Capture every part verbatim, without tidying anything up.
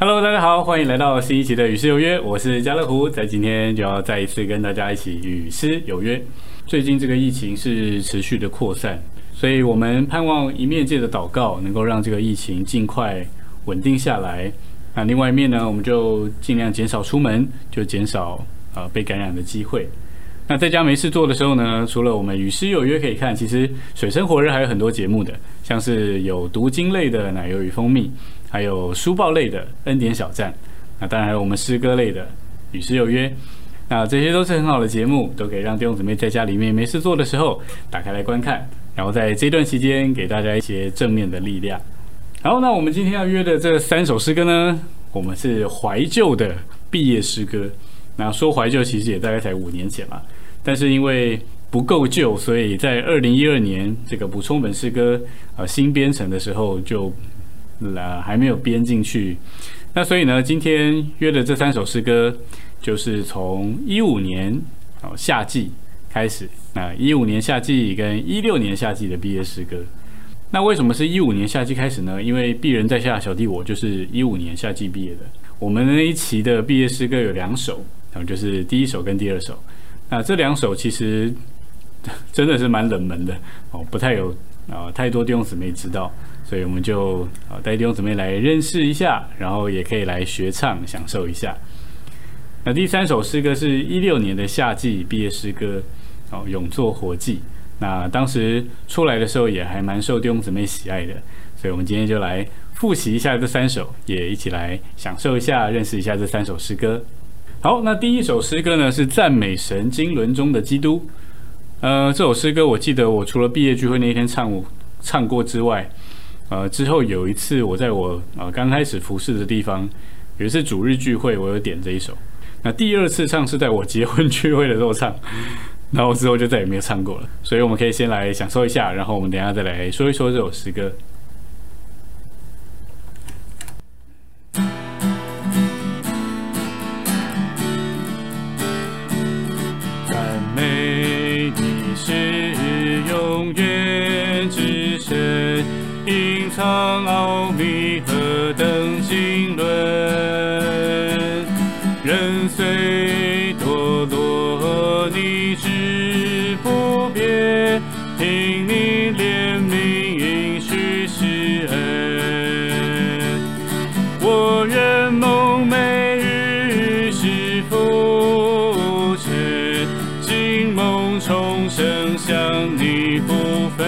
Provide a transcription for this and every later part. Hello， 大家好，欢迎来到新一期的与诗有约，我是家乐福，在今天就要再一次跟大家一起与诗有约。最近这个疫情是持续的扩散，所以我们盼望一面界的祷告能够让这个疫情尽快稳定下来。那另外一面呢，我们就尽量减少出门，就减少呃被感染的机会。那在家没事做的时候呢，除了我们与诗有约可以看，其实水深火热还有很多节目的，像是有读经类的奶油与蜂蜜，还有书报类的恩典小站，那当然还有我们诗歌类的与诗有约，那这些都是很好的节目，都可以让弟兄姊妹在家里面没事做的时候打开来观看，然后在这段期间给大家一些正面的力量。好，那我们今天要约的这三首诗歌呢，我们是怀旧的毕业诗歌。那说怀旧其实也大概才五年前嘛，但是因为不够旧，所以在二零一二年这个补充本诗歌呃新编成的时候就呃还没有编进去。那所以呢，今天约的这三首诗歌就是从一五年哦夏季开始，那一五年夏季跟一六年夏季的毕业诗歌。那为什么是一五年夏季开始呢？因为鄙人在下小弟我就是一五年夏季毕业的。我们那一期的毕业诗歌有两首，然后就是第一首跟第二首。那这两首其实真的是蛮冷门的哦，不太有呃太多弟兄姊妹知道，所以我们就呃带弟兄姊妹来认识一下，然后也可以来学唱享受一下。那第三首诗歌是一六年的夏季毕业诗歌哦，永作活祭。那当时出来的时候也还蛮受弟兄姊妹喜爱的，所以我们今天就来复习一下这三首，也一起来享受一下认识一下这三首诗歌。好，那第一首诗歌呢是赞美神经纶中的基督。呃，这首诗歌我记得我除了毕业聚会那一天唱唱过之外，呃，之后有一次我在我呃刚开始服侍的地方，有一次主日聚会我有点这一首。那第二次唱是在我结婚聚会的时候唱，然后之后就再也没有唱过了。所以我们可以先来享受一下，然后我们等一下再来说一说这首诗歌。隐藏奥秘何等经纶，人虽堕落，你志不变，凭你怜悯应许施恩。我愿蒙每日是福全，今梦重生向你不分。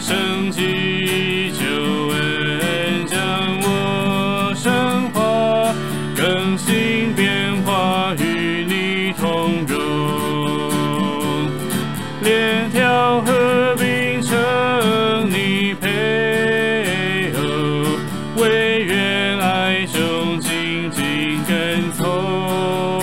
生机就天条和平成你配偶，唯愿爱中紧紧跟从。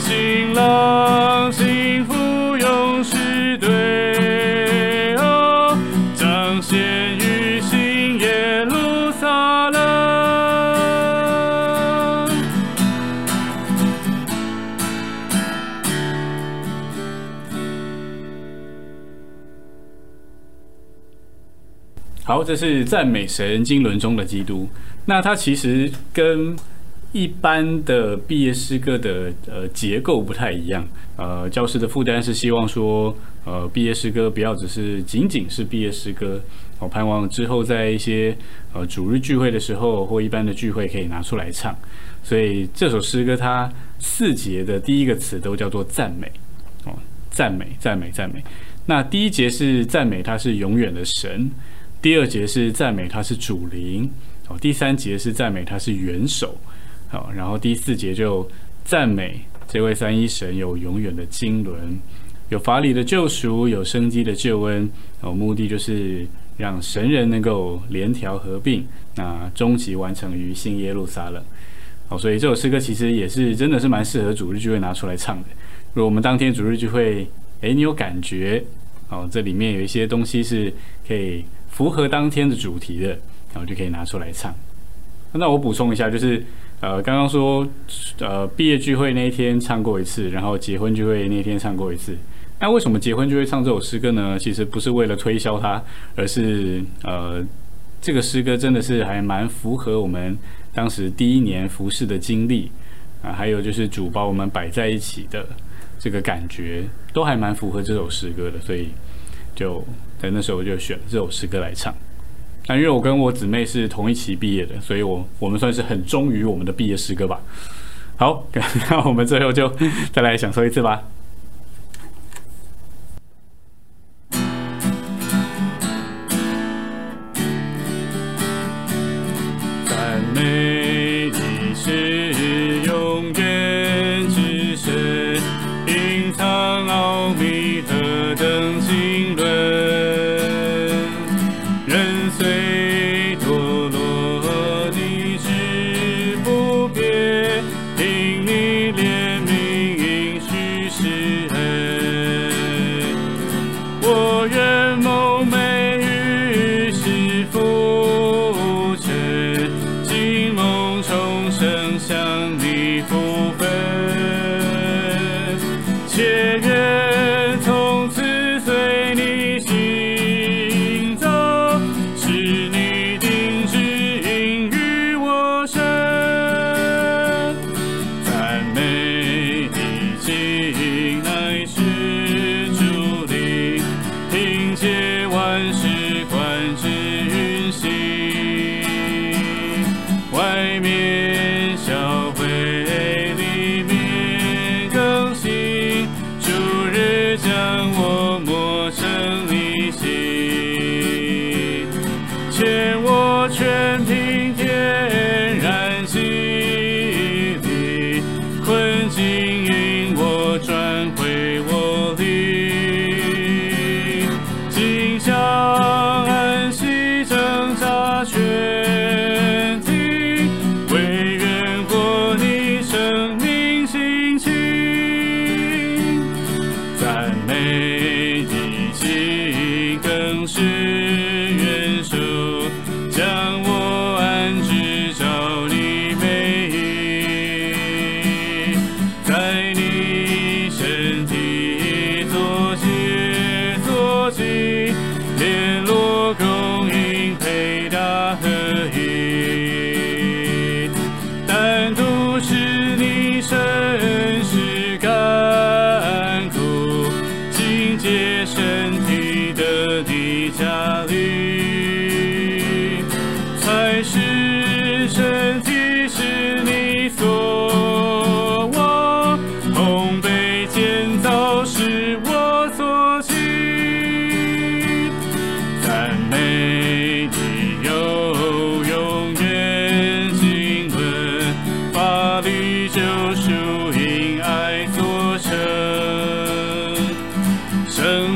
新郎幸福永是对偶，彰显于新耶路撒冷。好，这是赞美神经纶中的基督。那它其实跟一般的毕业诗歌的、呃、结构不太一样，呃，教师的负担是希望说，呃，毕业诗歌不要只是仅仅是毕业诗歌，我、哦、盼望之后在一些呃主日聚会的时候或一般的聚会可以拿出来唱。所以这首诗歌它四节的第一个词都叫做赞美，哦，赞美，赞美，赞美。那第一节是赞美它是永远的神，第二节是赞美它是主灵，哦，第三节是赞美它是元首。好，然后第四节就赞美这位三一神有永远的经纶，有法理的救赎，有生机的救恩，目的就是让神人能够联调合并，那终极完成于新耶路撒冷。好，所以这首诗歌其实也是真的是蛮适合主日聚会拿出来唱的。如果我们当天主日聚会，诶，你有感觉，哦，这里面有一些东西是可以符合当天的主题的，然后就可以拿出来唱。那我补充一下，就是呃，刚刚说，呃，毕业聚会那一天唱过一次，然后结婚聚会那天唱过一次。那为什么结婚聚会唱这首诗歌呢？其实不是为了推销它，而是呃，这个诗歌真的是还蛮符合我们当时第一年服事的经历啊，还有就是主把我们摆在一起的这个感觉，都还蛮符合这首诗歌的，所以就在那时候就选了这首诗歌来唱。那因为我跟我姊妹是同一期毕业的，所以我我们算是很忠于我们的毕业诗歌吧。好，那我们最后就再来享受一次吧。赞美你是永远之神，隐藏奥秘何等经纶。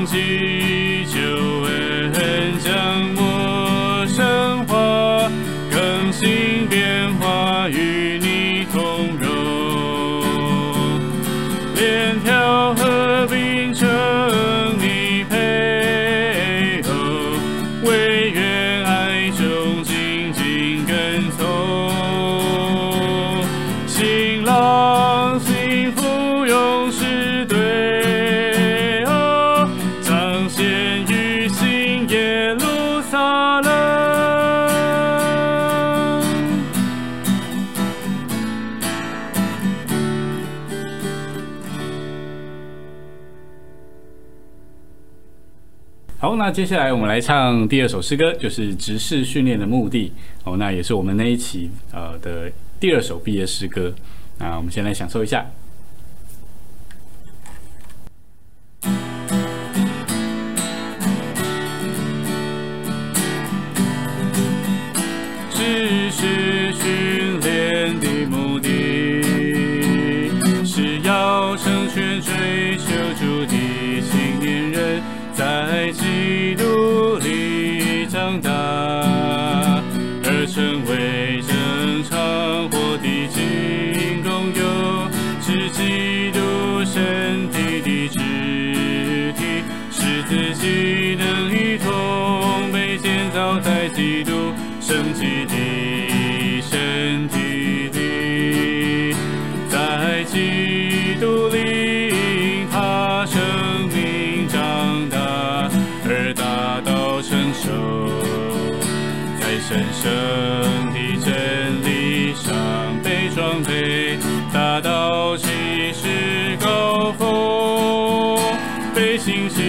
忘记旧恩，将陌生化，更新变化，与你同融，链条合并成你配偶，唯愿爱中紧紧跟从，新郎幸福永是对。好，那接下来我们来唱第二首诗歌，就是职事训练的目的哦，那也是我们那一期呃的第二首毕业诗歌。那我们先来享受一下。职事训练的目的是要成全追求主的青年人。在基督里长大，而成为正常活的金工友，是基督身体的肢体，使自己能一同被建造在基督圣洁的身体里，在基督里因他生命长大。在神圣的真理上被装备，达到启示高峰，被信息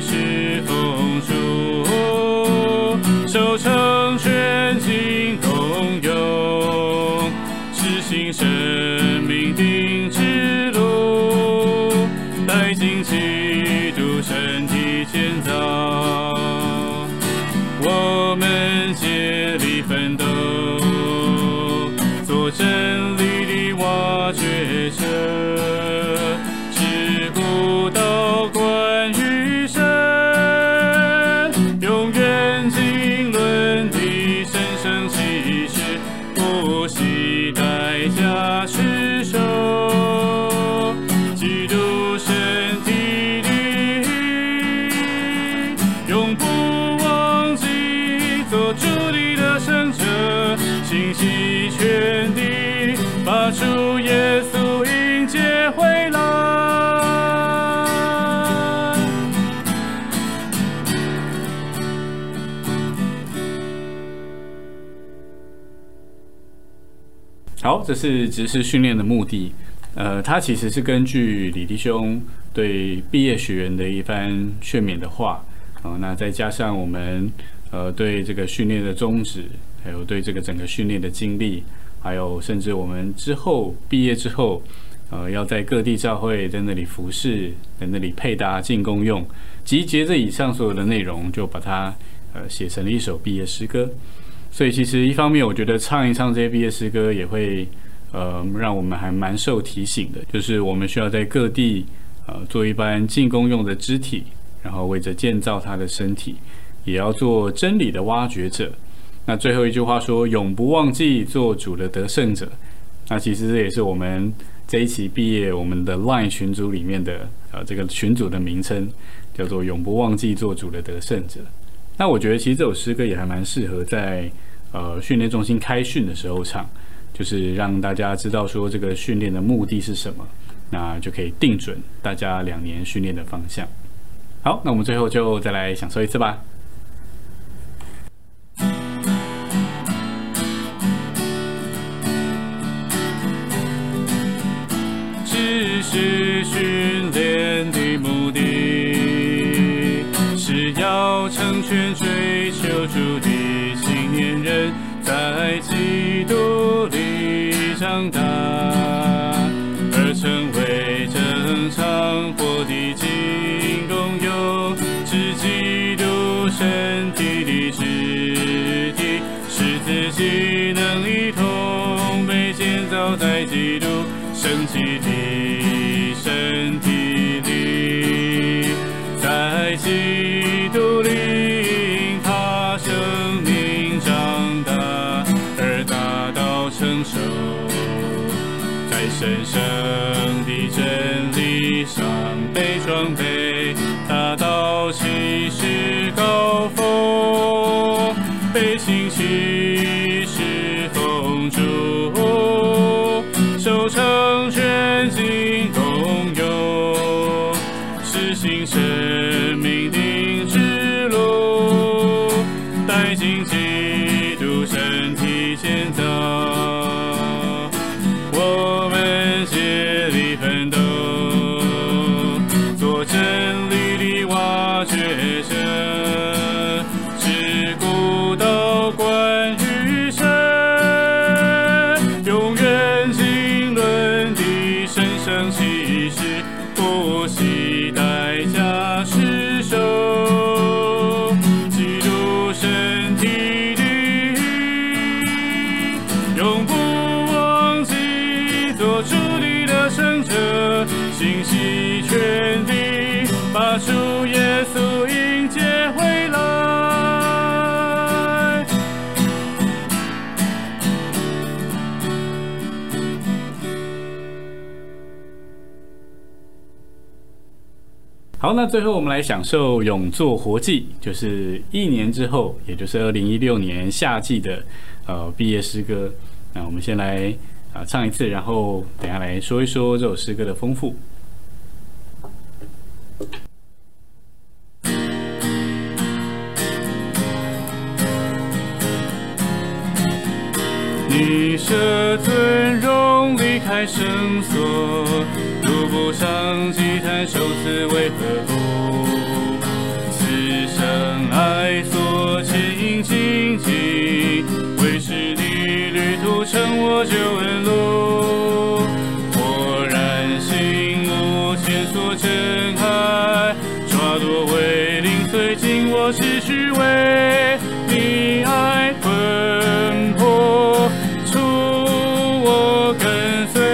是丰足，受成全尽功用，实行生命定之路，带进基督身体建造。我们竭力奋斗，做真理的挖掘者，只顾到关于神永远经纶的神圣启示，不惜代价持守基督身体里永不。做主力的圣者，信息全地把主耶稣迎接回来。好，这是职事训练的目的。呃，它其实是根据李弟兄对毕业学员的一番劝勉的话，哦，那再加上我们。呃，对这个训练的宗旨，还有对这个整个训练的经历，还有甚至我们之后毕业之后，呃，要在各地教会在那里服侍，在那里配搭进功用，集结这以上所有的内容，就把它呃写成了一首毕业诗歌。所以其实一方面，我觉得唱一唱这些毕业诗歌，也会呃让我们还蛮受提醒的，就是我们需要在各地呃做一般进功用的肢体，然后为着建造他的身体。也要做真理的挖掘者。那最后一句话说，永不忘记做主的得胜者。那其实这也是我们这一期毕业我们的 LINE 群组里面的呃这个群组的名称叫做永不忘记做主的得胜者。那我觉得其实这首诗歌也还蛮适合在呃训练中心开训的时候唱，就是让大家知道说这个训练的目的是什么，那就可以定准大家两年训练的方向。好，那我们最后就再来享受一次吧。职事训练的目的是要成全追求主的青年人，在基督里长大，而成为正常活的金工友，是基督身体的肢体，使自己能一同被建造在基督圣洁的身体里，在神圣的真理上背装备，他到启示高峰，被信启示封住，守成全境功用，实行生命定之路，带进基督身体建造。好，那最后我们来享受永作活祭，就是一年之后，也就是二零一六年夏季的呃毕业诗歌。那我们先来啊、呃、唱一次，然后等一下来说一说这首诗歌的丰富。你舍尊荣离开圣所。路不上祭坛，受死为何物？此生爱所牵引荆棘，为使你旅途成我救恩路。豁然醒悟，前所真爱，抓夺为零碎，尽我是虚伪。你爱奔波，出我跟随。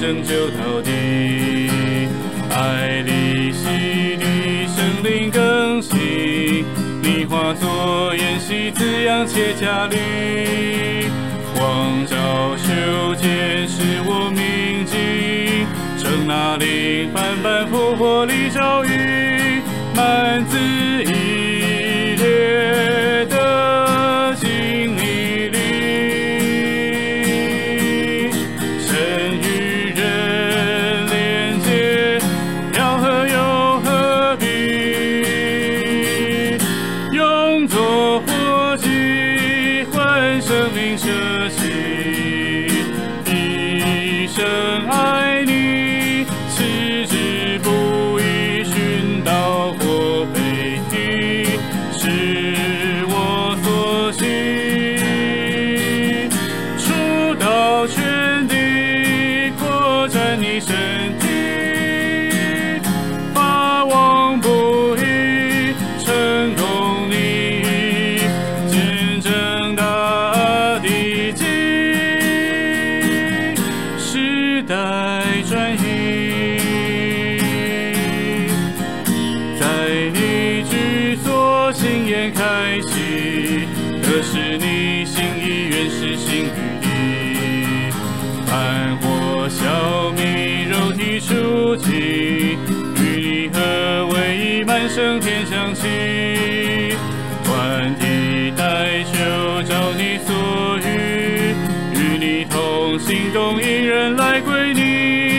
拯救到底，爱里洗礼，生灵更新，你化作筵席，滋养且加力，光照修剪，使我明镜，正那灵斑斑复活里照遇，满自一列的经历。圣天响起，换地带修，照你所欲，与你同行动，一人来归你。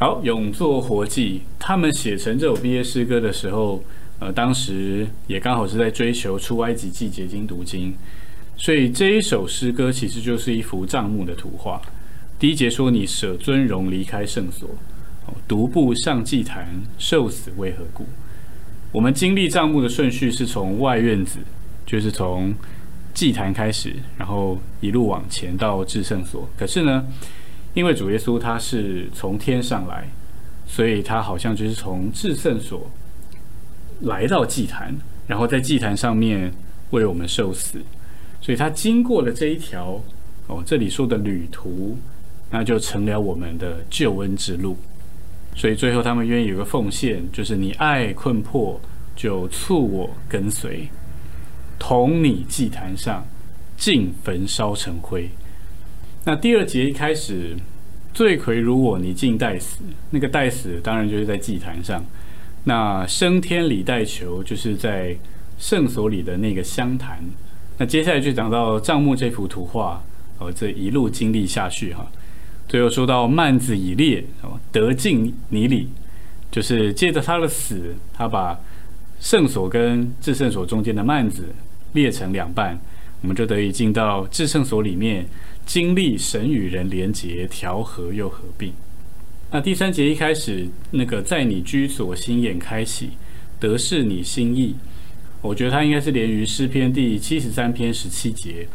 好，永作活计他们写成这首毕业诗歌的时候，呃，当时也刚好是在追求出埃及记结晶读经，所以这一首诗歌其实就是一幅帐幕的图画。第一节说：“你舍尊荣离开圣所，独步上祭坛，受死为何故？”我们经历帐幕的顺序是从外院子，就是从祭坛开始，然后一路往前到至圣所。可是呢，因为主耶稣他是从天上来，所以他好像就是从至圣所来到祭坛，然后在祭坛上面为我们受死，所以他经过了这一条哦，这里说的旅途，那就成了我们的救恩之路。所以最后他们愿意有个奉献，就是你爱困迫，就促我跟随，同你祭坛上尽焚烧成灰。那第二节一开始，罪魁如我，你竟代死。那个代死当然就是在祭坛上，那升天礼代求就是在圣所里的那个香坛。那接下来就讲到帐幕这幅图画，哦，这一路经历下去哈，最后说到幔子以裂，哦，得进你里，就是借着他的死，他把圣所跟至圣所中间的幔子裂成两半，我们就得以进到至圣所里面，经历神与人连结、调和又合并。那第三节一开始，那个在你居所心眼开启，得是你心意。我觉得它应该是连于诗篇第七十三篇十七节，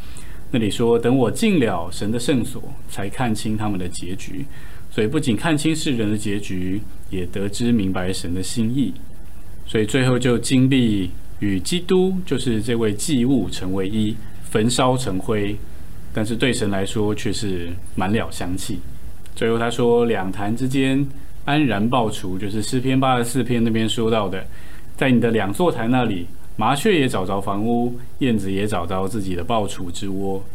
那里说：“等我进了神的圣所，才看清他们的结局。”所以不仅看清世人的结局，也得知明白神的心意。所以最后就经历与基督，就是这位祭物成为一，焚烧成灰，但是对神来说却是满了香气。最后他说：“两坛之间安然爆除”，就是诗篇八十四篇那边说到的，在你的两座坛那里，麻雀也找着房屋，燕子也找着自己的爆雏之窝。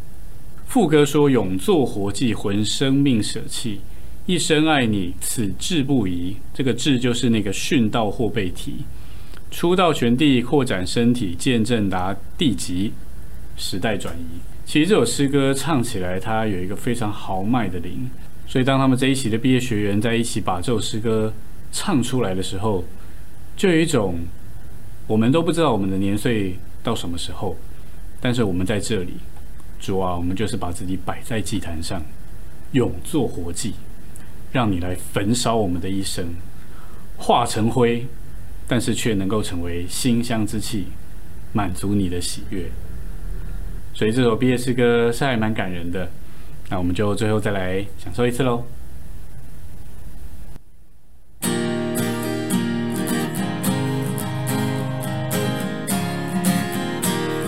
副歌说：“永作活祭，魂生命舍弃，一生爱你，此志不移。”这个志就是那个殉道或被提，出到全地，扩展身体，见证达地极，时代转移。其实这首诗歌唱起来，它有一个非常豪迈的灵，所以当他们这一期的毕业学员在一起把这首诗歌唱出来的时候，就有一种我们都不知道我们的年岁到什么时候，但是我们在这里，主啊，我们就是把自己摆在祭坛上，永作活祭，让你来焚烧我们的一生，化成灰，但是却能够成为馨香之气，满足你的喜悦。所以这首毕业诗歌是还蛮感人的，那我们就最后再来享受一次咯。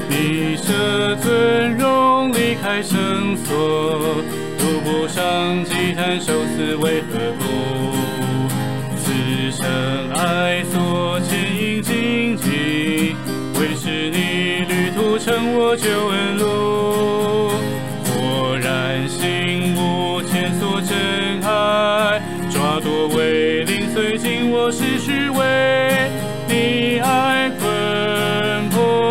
你舍尊荣离开圣所，独步上祭坛，受死为何故？此生爱所牵引荆棘，为使你旅途成我救恩路。豁然醒悟前所真爱，抓夺为灵随尽我失去为你爱困迫。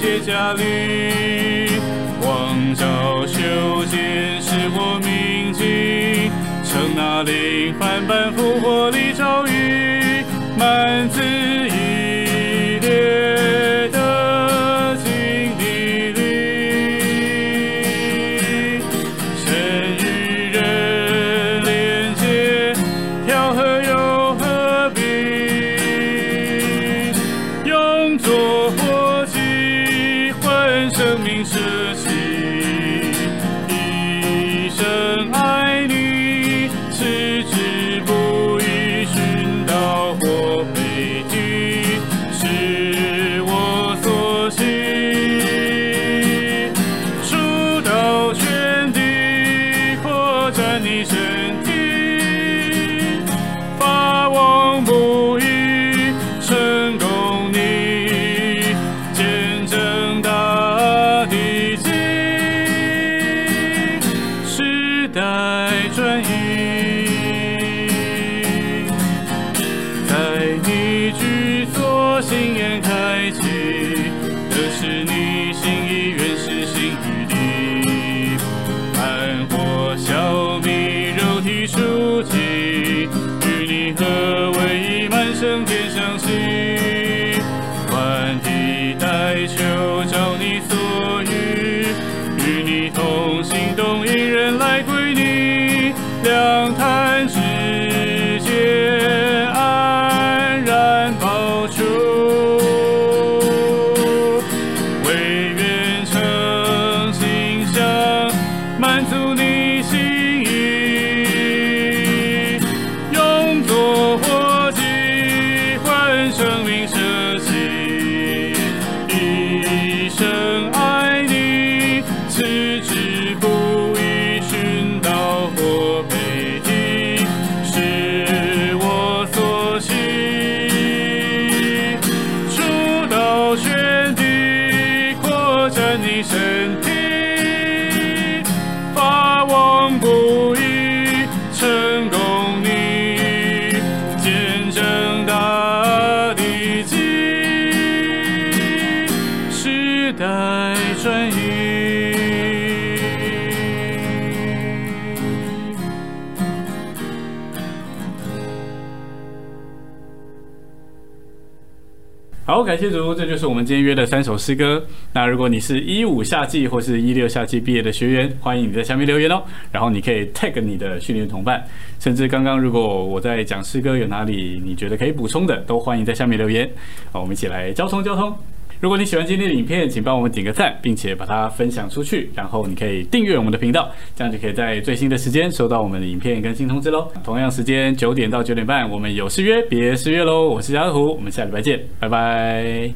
且加力光照修剪，使我明镜成那灵，翻般复活里照于满自由。心愿开启，这是你心意，愿是心与力。炭火消弭，肉体舒己，与你合为一，满生天上喜。万体代求，照你所欲，与你同行动，一人来归你。两坛之间，安然报处，唯愿诚心想满足你心意，永做伙计，换生命舍己，一生爱你，矢志不渝，殉道或被敌，是我所喜。出到全地，扩展你身体，发往不已，成功你，见证大地基，时代转移。好，感谢主，这就是我们今天约的三首诗歌。那如果你是一五夏季或是一六夏季毕业的学员，欢迎你在下面留言哦。然后你可以 tag 你的训练同伴，甚至刚刚如果我在讲诗歌有哪里你觉得可以补充的，都欢迎在下面留言。好，我们一起来交通交通。如果你喜欢今天的影片，请帮我们点个赞，并且把它分享出去。然后你可以订阅我们的频道，这样就可以在最新的时间收到我们的影片更新通知喽。同样时间九点到九点半，我们有事约别失约喽。我是家乐福，我们下礼拜见，拜拜。